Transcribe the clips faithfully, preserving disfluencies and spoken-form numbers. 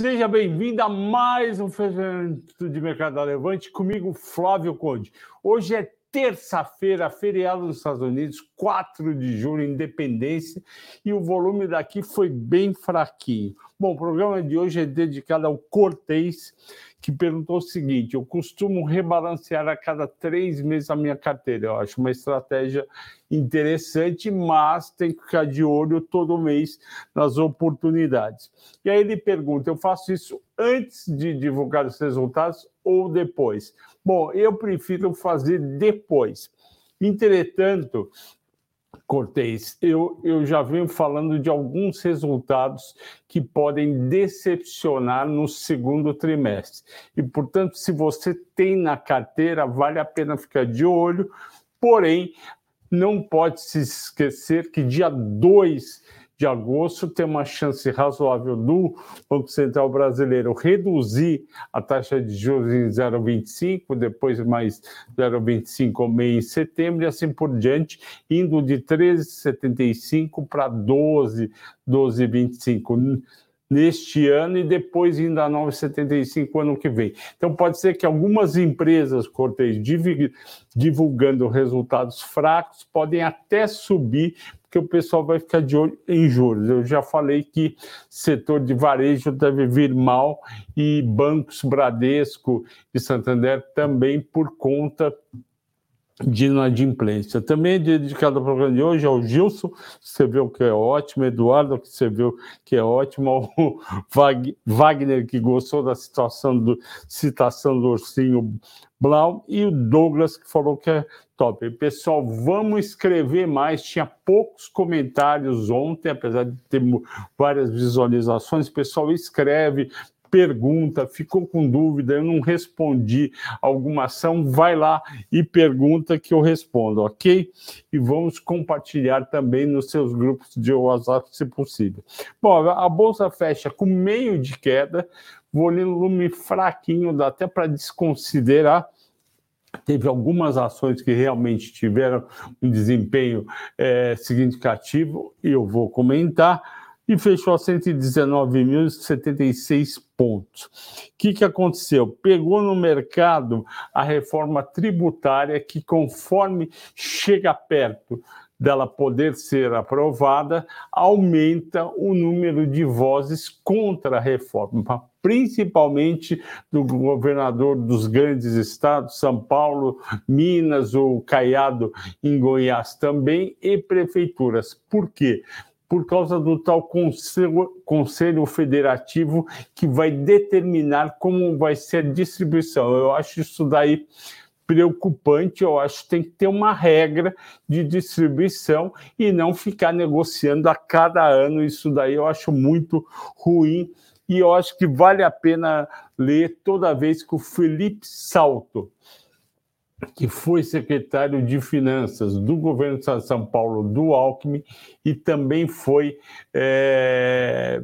Seja bem-vindo a mais um Fechamento de Mercado da Levante, comigo, Flávio Conde. Hoje é terça-feira, feriado nos Estados Unidos, quatro de julho, independência, e o volume daqui foi bem fraquinho. Bom, o programa de hoje é dedicado ao Cortez, que perguntou o seguinte: eu costumo rebalancear a cada três meses a minha carteira. Eu acho uma estratégia interessante, mas tem que ficar de olho todo mês nas oportunidades. E aí ele pergunta: eu faço isso antes de divulgar os resultados ou depois? Bom, eu prefiro fazer depois. Entretanto, Cortez, eu, eu já venho falando de alguns resultados que podem decepcionar no segundo trimestre. E, portanto, se você tem na carteira, vale a pena ficar de olho. Porém, não pode se esquecer que dia dois de agosto tem uma chance razoável do Banco Central Brasileiro reduzir a taxa de juros em zero vírgula vinte e cinco, depois mais zero vírgula vinte e cinco vírgula cinco em setembro e assim por diante, indo de treze vírgula setenta e cinco para doze vírgula vinte e cinco neste ano e depois ainda nove vírgula setenta e cinco ano que vem. Então pode ser que algumas empresas, Cortez, divulgando resultados fracos, podem até subir, porque o pessoal vai ficar de olho em juros. Eu já falei que setor de varejo deve vir mal e bancos Bradesco e Santander também por conta de inadimplência. Também é dedicado ao programa de hoje ao Gilson, você viu que é ótimo, Eduardo, que você viu que é ótimo, ao Wagner, que gostou da situação do, citação do Ursinho Blau, e o Douglas, que falou que é top. Pessoal, vamos escrever mais. Tinha poucos comentários ontem, apesar de ter várias visualizações. Pessoal, escreve, pergunta, ficou com dúvida, eu não respondi alguma ação, vai lá e pergunta que eu respondo, ok? E vamos compartilhar também nos seus grupos de WhatsApp, se possível. Bom, a Bolsa fecha com meio de queda, volume fraquinho, dá até para desconsiderar. Teve algumas ações que realmente tiveram um desempenho é, significativo, e eu vou comentar. E fechou a cento e dezenove mil e setenta e seis pontos. O que, que aconteceu? Pegou no mercado a reforma tributária que, conforme chega perto dela poder ser aprovada, aumenta o número de vozes contra a reforma, principalmente do governador dos grandes estados, São Paulo, Minas, o Caiado em Goiás também, e prefeituras. Por quê? Por causa do tal Conselho, Conselho Federativo que vai determinar como vai ser a distribuição. Eu acho isso daí preocupante, eu acho que tem que ter uma regra de distribuição e não ficar negociando a cada ano. Isso daí eu acho muito ruim e eu acho que vale a pena ler toda vez que o Felipe Salto, que foi secretário de Finanças do governo de São Paulo, do Alckmin, e também foi é,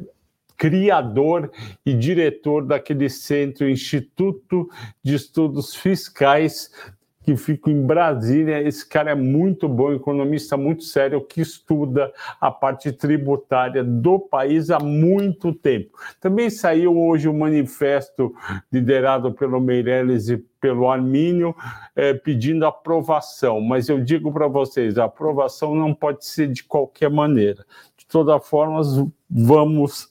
criador e diretor daquele centro, Instituto de Estudos Fiscais, que fica em Brasília. Esse cara é muito bom, economista muito sério, que estuda a parte tributária do país há muito tempo. Também saiu hoje o um manifesto liderado pelo Meirelles e pelo Armínio, é, pedindo aprovação. Mas eu digo para vocês, a aprovação não pode ser de qualquer maneira. De toda forma, vamos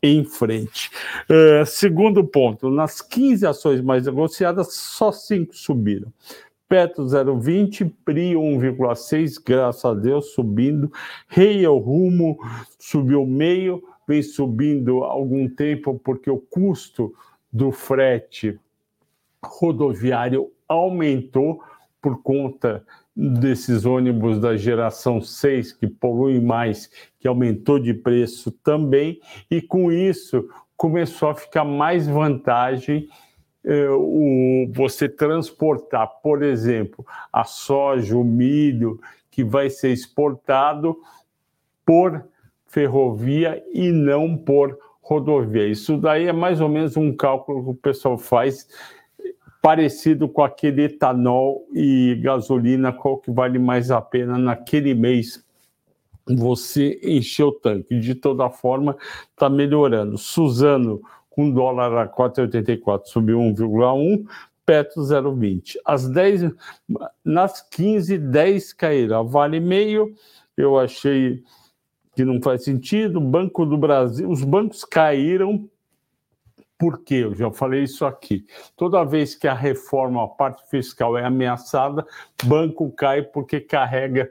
em frente. É, segundo ponto, nas quinze ações mais negociadas, só cinco subiram. Petro zero vírgula vinte, P R I um vírgula seis, graças a Deus, subindo. Rei ao rumo, subiu meio, vem subindo há algum tempo, porque o custo do frete rodoviário aumentou por conta desses ônibus da geração seis, que poluem mais, que aumentou de preço também, e com isso começou a ficar mais vantagem o você transportar, por exemplo, a soja, o milho, que vai ser exportado por ferrovia e não por rodovia. Isso daí é mais ou menos um cálculo que o pessoal faz, parecido com aquele etanol e gasolina, qual que vale mais a pena naquele mês você encher o tanque. De toda forma, está melhorando. Suzano, um dólar a quatro reais e oitenta e quatro centavos, subiu um vírgula um, Petro zero vírgula vinte. Às dez, nas quinze e dez cairá. Vale meio, eu achei que não faz sentido. Banco do Brasil, os bancos caíram. Por quê? Eu já falei isso aqui. Toda vez que a reforma, a parte fiscal é ameaçada, banco cai porque carrega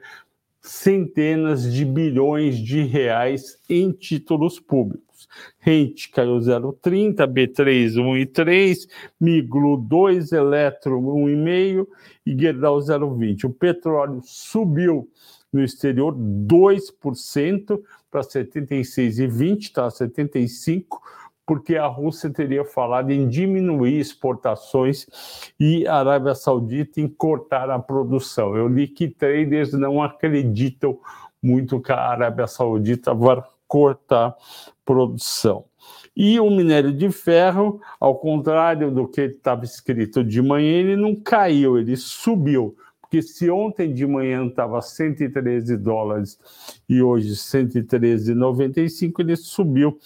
centenas de bilhões de reais em títulos públicos. Rente caiu zero vírgula trinta, B três um vírgula três, Miglu dois, Eletro um vírgula cinco e Gerdau zero vírgula vinte. O petróleo subiu no exterior dois por cento para setenta e seis vírgula vinte, tá? setenta e cinco por cento. Porque a Rússia teria falado em diminuir exportações e a Arábia Saudita em cortar a produção. Eu li que traders não acreditam muito que a Arábia Saudita vai cortar produção. E o minério de ferro, ao contrário do que estava escrito de manhã, ele não caiu, ele subiu. Porque se ontem de manhã estava cento e treze dólares e hoje cento e treze vírgula noventa e cinco, ele subiu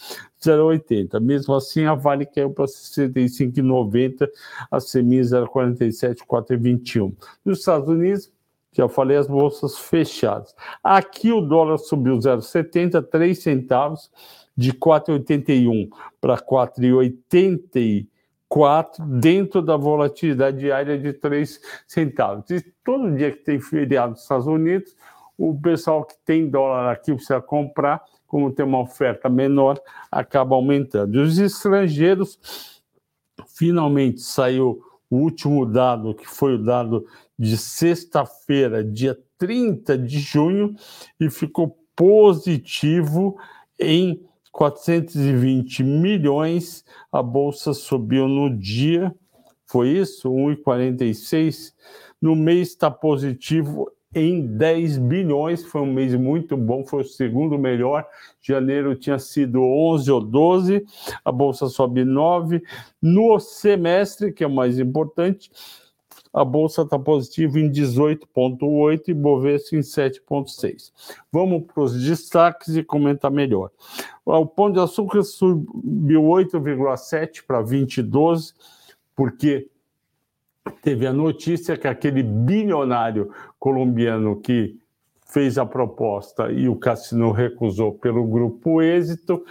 zero vírgula oitenta. Mesmo assim, a Vale caiu para sessenta e cinco vírgula noventa, a Semin zero vírgula quarenta e sete, quatro vírgula vinte e um. Nos Estados Unidos, já falei, as bolsas fechadas. Aqui o dólar subiu zero vírgula setenta, três centavos, de quatro vírgula oitenta e um para quatro vírgula oitenta e um. quatro dentro da volatilidade diária de três centavos. E todo dia que tem feriado nos Estados Unidos, o pessoal que tem dólar aqui precisa comprar, como tem uma oferta menor, acaba aumentando. E os estrangeiros, finalmente saiu o último dado, que foi o dado de sexta-feira, dia trinta de junho, e ficou positivo em quatrocentos e vinte milhões, a bolsa subiu no dia, foi isso? um vírgula quarenta e seis. No mês está positivo em dez bilhões, foi um mês muito bom, foi o segundo melhor. Janeiro tinha sido onze ou doze, a bolsa sobe nove. No semestre, que é o mais importante, a bolsa está positiva em dezoito vírgula oito e Bovespa em sete vírgula seis. Vamos para os destaques e comentar melhor. O Pão de Açúcar subiu oito vírgula sete para vinte e doze, porque teve a notícia que aquele bilionário colombiano que fez a proposta e o Casino recusou pelo Grupo Êxito,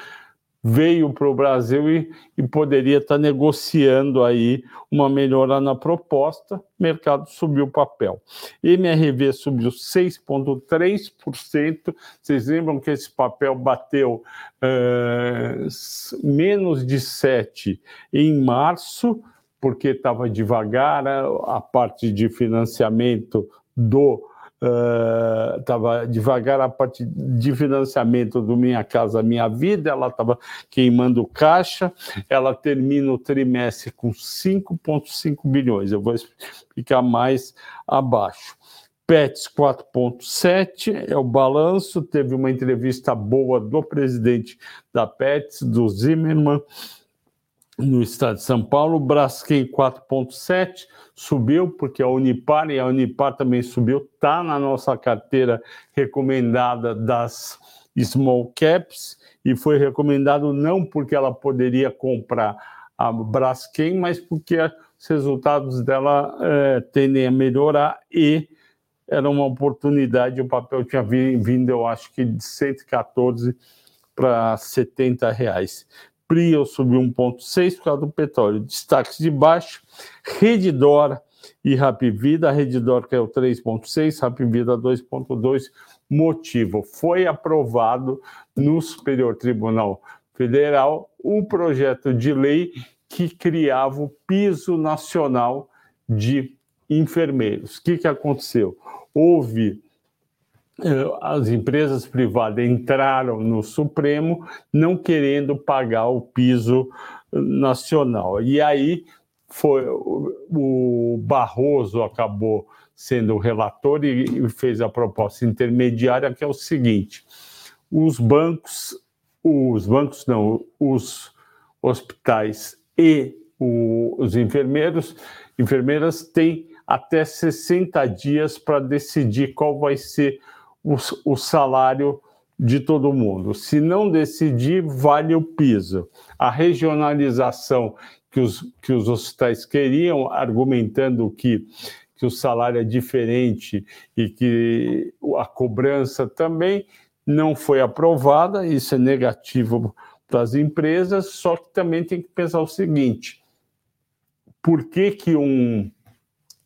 veio para o Brasil e, e poderia estar negociando aí uma melhora na proposta, o mercado subiu o papel. M R V subiu seis vírgula três por cento, vocês lembram que esse papel bateu é, menos de sete por cento em março, porque estava devagar, a parte de financiamento do estava uh, devagar a parte de financiamento do Minha Casa Minha Vida, ela estava queimando caixa, ela termina o trimestre com cinco vírgula cinco bilhões, eu vou explicar mais abaixo. Pets quatro vírgula sete é o balanço, teve uma entrevista boa do presidente da Pets, do Zimmermann, no estado de São Paulo. Braskem quatro vírgula sete subiu, porque a Unipar, e a Unipar também subiu, está na nossa carteira recomendada das small caps, e foi recomendado não porque ela poderia comprar a Braskem, mas porque os resultados dela é, tendem a melhorar, e era uma oportunidade, o papel tinha vindo, eu acho que de cento e quatorze para setenta reais. Prio subiu um vírgula seis por causa do petróleo. Destaques de baixo, Rede D'Or e Hapvida. A Rede D'Or caiu três vírgula seis, Hapvida dois vírgula dois. Motivo, foi aprovado no Superior Tribunal Federal um projeto de lei que criava o piso nacional de enfermeiros. O que, que aconteceu? Houve... As empresas privadas entraram no Supremo não querendo pagar o piso nacional. E aí foi, o Barroso acabou sendo o relator e fez a proposta intermediária, que é o seguinte: os bancos, os bancos não, os hospitais e os enfermeiros, enfermeiras têm até sessenta dias para decidir qual vai ser o salário de todo mundo. Se não decidir, vale o piso. A regionalização que os, que os hospitais queriam, argumentando que, que o salário é diferente e que a cobrança também não foi aprovada, isso é negativo para as empresas, só que também tem que pensar o seguinte, por que que um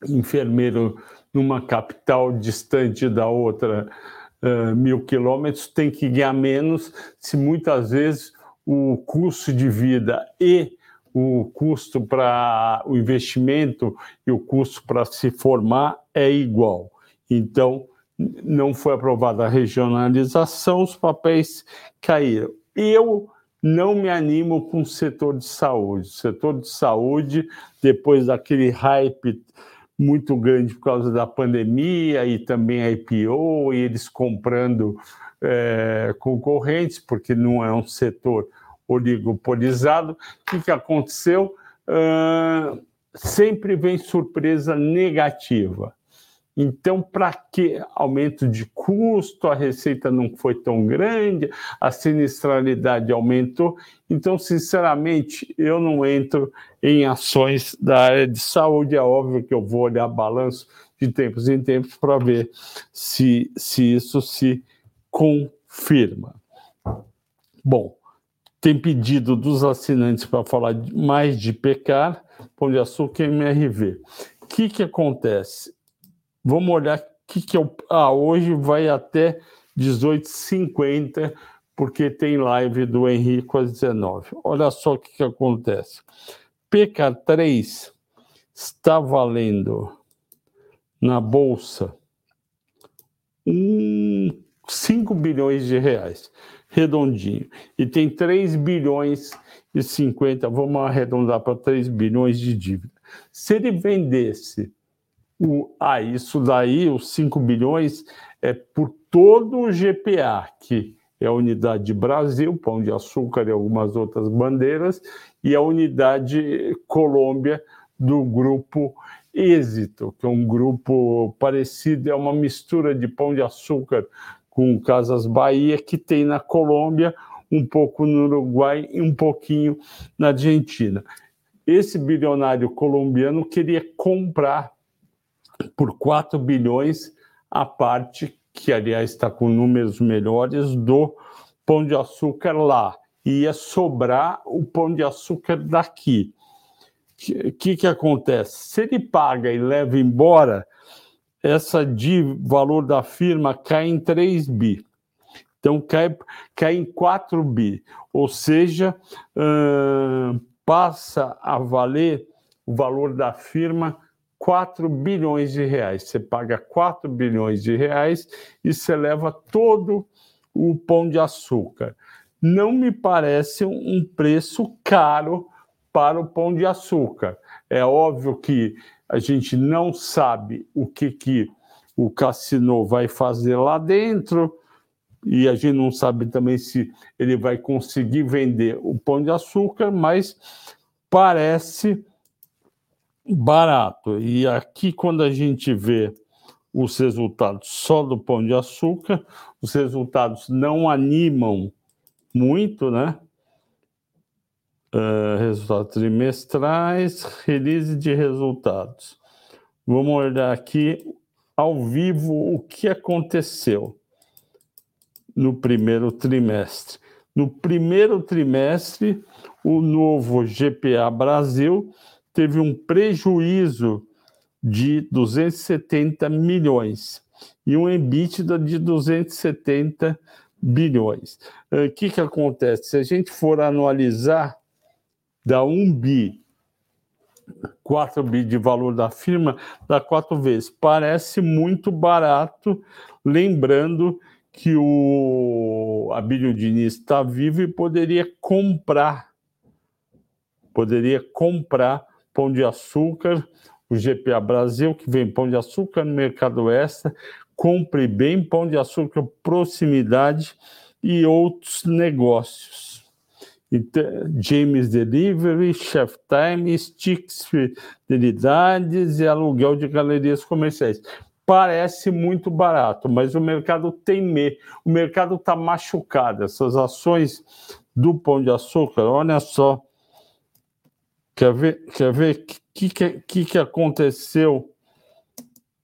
enfermeiro numa capital distante da outra uh, mil quilômetros tem que ganhar menos se muitas vezes o custo de vida e o custo para o investimento e o custo para se formar é igual. Então, não foi aprovada a regionalização, os papéis caíram. Eu não me animo com o setor de saúde. O setor de saúde, depois daquele hype muito grande por causa da pandemia e também a I P O e eles comprando é, concorrentes, porque não é um setor oligopolizado. O que, que aconteceu? Uh, sempre vem surpresa negativa. Então, para que aumento de custo? A receita não foi tão grande, a sinistralidade aumentou. Então, sinceramente, eu não entro em ações da área de saúde. É óbvio que eu vou olhar balanço de tempos em tempos para ver se, se isso se confirma. Bom, tem pedido dos assinantes para falar mais de P C A R, Pão de Açúcar e M R V. O que, que acontece? Vamos olhar o que, que eu... Ah, hoje vai até dezoito e cinquenta, porque tem live do Henrico às dezenove. Olha só o que, que acontece. P C A R três está valendo na Bolsa um, cinco bilhões de reais, redondinho. E tem três bilhões e cinquenta, vamos arredondar para três bilhões de dívida. Se ele vendesse... O, ah, isso daí, os cinco bilhões, é por todo o G P A, que é a unidade de Brasil, Pão de Açúcar e algumas outras bandeiras, e a unidade Colômbia do Grupo Êxito, que é um grupo parecido, é uma mistura de Pão de Açúcar com Casas Bahia, que tem na Colômbia, um pouco no Uruguai e um pouquinho na Argentina. Esse bilionário colombiano queria comprar por quatro bilhões, a parte, que aliás está com números melhores, do Pão de Açúcar lá. E ia sobrar o Pão de Açúcar daqui. O que, que acontece? Se ele paga e leva embora, essa dívida, valor da firma cai em três bi. Então, cai, cai em quatro bi. Ou seja, hum, passa a valer o valor da firma quatro bilhões de reais. Você paga quatro bilhões de reais e você leva todo o Pão de Açúcar. Não me parece um preço caro para o Pão de Açúcar. É óbvio que a gente não sabe o que, que o Casino vai fazer lá dentro e a gente não sabe também se ele vai conseguir vender o Pão de Açúcar, mas parece... barato. E aqui, quando a gente vê os resultados só do Pão de Açúcar, os resultados não animam muito, né? Uh, resultados trimestrais, release de resultados. Vamos olhar aqui ao vivo o que aconteceu no primeiro trimestre. No primeiro trimestre, o novo G P A Brasil teve um prejuízo de duzentos e setenta milhões e um EBITDA de duzentos e setenta bilhões. O que, que acontece? Se a gente for analisar, dá um bi, quatro bi de valor da firma, dá quatro vezes. Parece muito barato, lembrando que o Abílio Diniz está vivo e poderia comprar, poderia comprar Pão de Açúcar, o G P A Brasil, que vem Pão de Açúcar no Mercado Extra, Compre Bem, Pão de Açúcar, Proximidade e outros negócios. Então, James Delivery, Chef Time, Sticks Fidelidades e aluguel de galerias comerciais. parece muito barato, mas o mercado teme, o mercado está machucado. Essas ações do Pão de Açúcar, olha só, quer ver o quer ver que, que, que, que aconteceu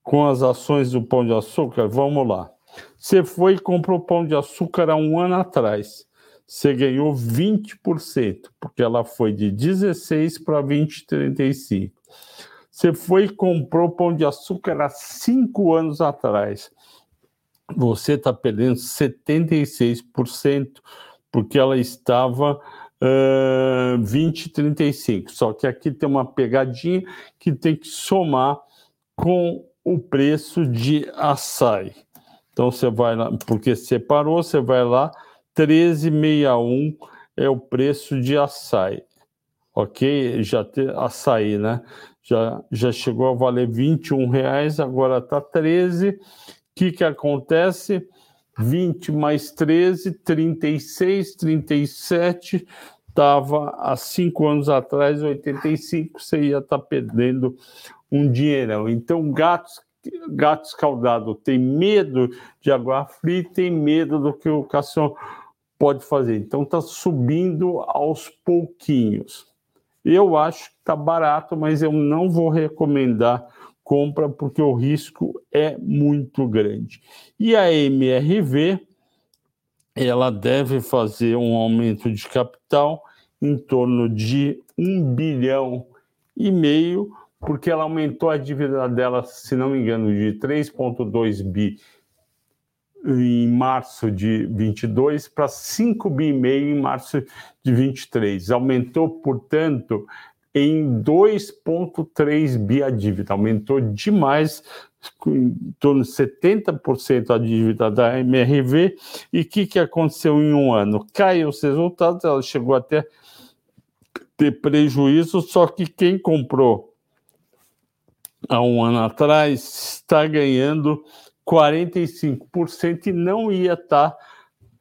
com as ações do Pão de Açúcar? Vamos lá. Você foi e comprou Pão de Açúcar há um ano atrás. Você ganhou vinte por cento, porque ela foi de dezesseis para vinte vírgula trinta e cinco. Você foi e comprou Pão de Açúcar há cinco anos atrás. Você está perdendo setenta e seis por cento, porque ela estava uh, vinte vírgula trinta e cinco. Só que aqui tem uma pegadinha que tem que somar com o preço de açaí. Então você vai lá, porque separou, você vai lá, treze reais e sessenta e um centavos é o preço de açaí, ok? Já tem açaí, né? Já, já chegou a valer vinte e um reais, agora está treze reais. O que, que acontece? vinte mais treze, trinta e seis, trinta e sete, estava há cinco anos atrás, oitenta e cinco, você ia estar tá perdendo um dinheirão. Então, gatos, gato escaldado tem medo de água fria, tem medo do que o cação pode fazer. Então está subindo aos pouquinhos. Eu acho que está barato, mas eu não vou recomendar compra porque o risco é muito grande. E a M R V, ela deve fazer um aumento de capital em torno de um bilhão e meio, porque ela aumentou a dívida dela, se não me engano, de três vírgula dois bi em março de vinte e dois para cinco bi e meio em março de vinte e três. Aumentou, portanto, em dois vírgula três bi a dívida. Aumentou demais, em torno de setenta por cento a dívida da M R V. E o que, que aconteceu em um ano? Caiu os resultados, ela chegou até ter prejuízo, só que quem comprou há um ano atrás, está ganhando quarenta e cinco por cento e não ia estar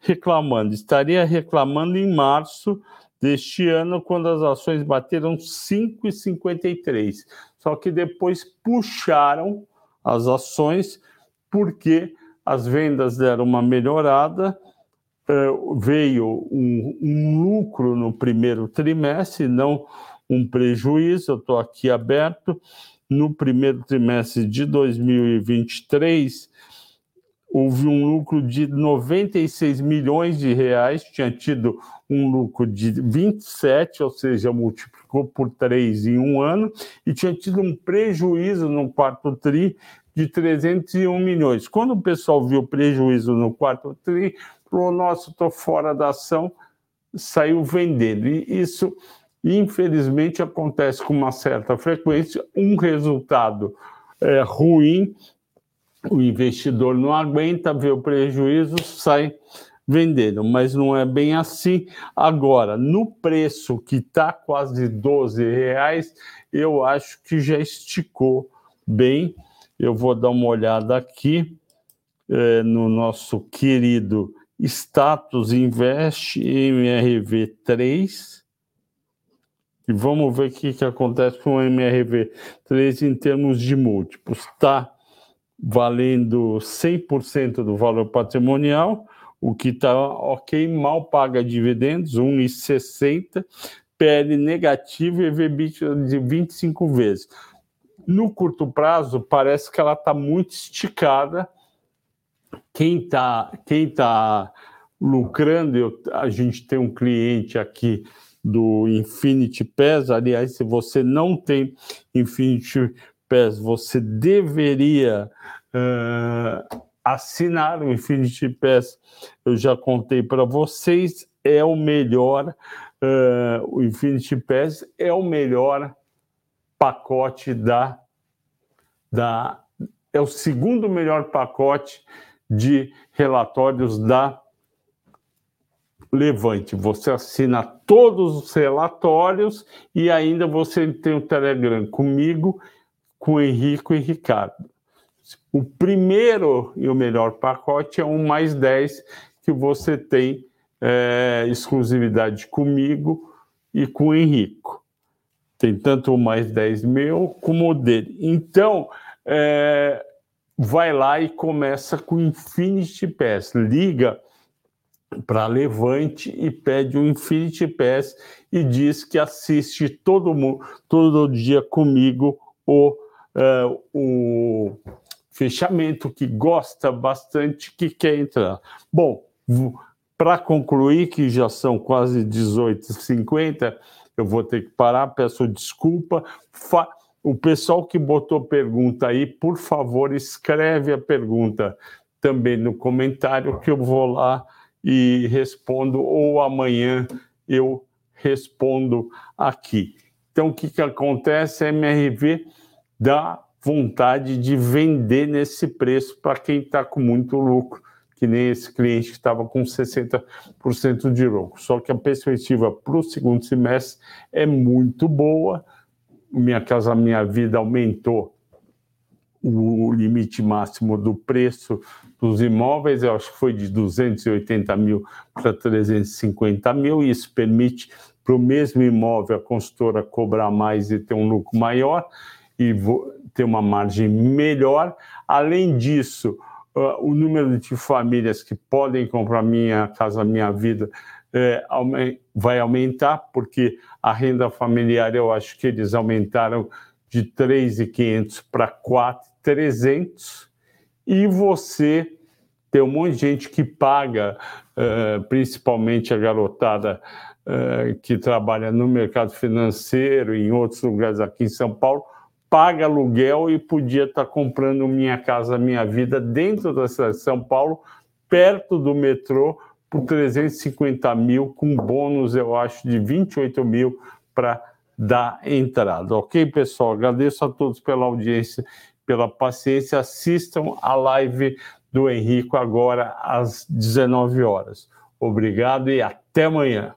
reclamando. Estaria reclamando em março deste ano, quando as ações bateram cinco reais e cinquenta e três centavos. Só que depois puxaram as ações, porque as vendas deram uma melhorada, veio um, um lucro no primeiro trimestre, não um prejuízo, eu estou aqui aberto. No primeiro trimestre de dois mil e vinte e três, houve um lucro de noventa e seis milhões de reais, tinha tido um lucro de vinte e sete, ou seja, multiplicou por três em um ano, e tinha tido um prejuízo no quarto tri de trezentos e um milhões. Quando o pessoal viu o prejuízo no quarto tri, falou, nossa, estou fora da ação, saiu vendendo. E isso, infelizmente, acontece com uma certa frequência. Um resultado é, ruim, o investidor não aguenta, vê o prejuízo, sai vendendo, mas não é bem assim. Agora, no preço que está quase doze reais, eu acho que já esticou bem. Eu vou dar uma olhada aqui é, no nosso querido Status Invest M R V três. E vamos ver o que, que acontece com o M R V três em termos de múltiplos. Está valendo cem por cento do valor patrimonial, o que está ok, mal paga dividendos, um real e sessenta centavos, P L negativo e E V B I T D A de vinte e cinco vezes. No curto prazo, parece que ela está muito esticada. Quem está quem tá lucrando, eu, a gente tem um cliente aqui do Infinity Pass, aliás, se você não tem Infinity Pass, você deveria uh, assinar o Infinity Pass, eu já contei para vocês, é o melhor, uh, o Infinity Pass é o melhor pacote da, da, é o segundo melhor pacote de relatórios da Levante, você assina todos os relatórios e ainda você tem o Telegram comigo, com o Henrico e Ricardo. O primeiro e o melhor pacote é um mais dez, que você tem é, exclusividade comigo e com o Henrico. Tem tanto o mais dez meu como o dele. Então, é, vai lá e começa com Infinity Pass, liga para Levante e pede o Infinity Pass e diz que assiste todo mundo, todo dia comigo o, uh, o fechamento, que gosta bastante, que quer entrar. Bom, para concluir, que já são quase dezoito e cinquenta, eu vou ter que parar, peço desculpa. Fa- o pessoal que botou pergunta aí, por favor, escreve a pergunta também no comentário, que eu vou lá e respondo, ou amanhã eu respondo aqui. Então, o que, que acontece? A M R V dá vontade de vender nesse preço para quem está com muito lucro, que nem esse cliente que estava com sessenta por cento de lucro. Só que a perspectiva para o segundo semestre é muito boa. Minha Casa Minha Vida aumentou o limite máximo do preço dos imóveis, eu acho que foi de duzentos e oitenta mil para trezentos e cinquenta mil, e isso permite para o mesmo imóvel a consultora cobrar mais e ter um lucro maior e ter uma margem melhor. Além disso, o número de famílias que podem comprar Minha Casa Minha Vida É, vai aumentar, porque a renda familiar, eu acho que eles aumentaram de três mil e quinhentos para quatro mil e trezentos, e você tem um monte de gente que paga, é, principalmente a garotada é, que trabalha no mercado financeiro e em outros lugares aqui em São Paulo, paga aluguel e podia estar comprando Minha Casa Minha Vida dentro da cidade de São Paulo, perto do metrô, por trezentos e cinquenta mil, com bônus, eu acho, de vinte e oito mil para dar entrada. Ok, pessoal? Agradeço a todos pela audiência, pela paciência. Assistam a live do Henrico agora às dezenove horas. Obrigado e até amanhã.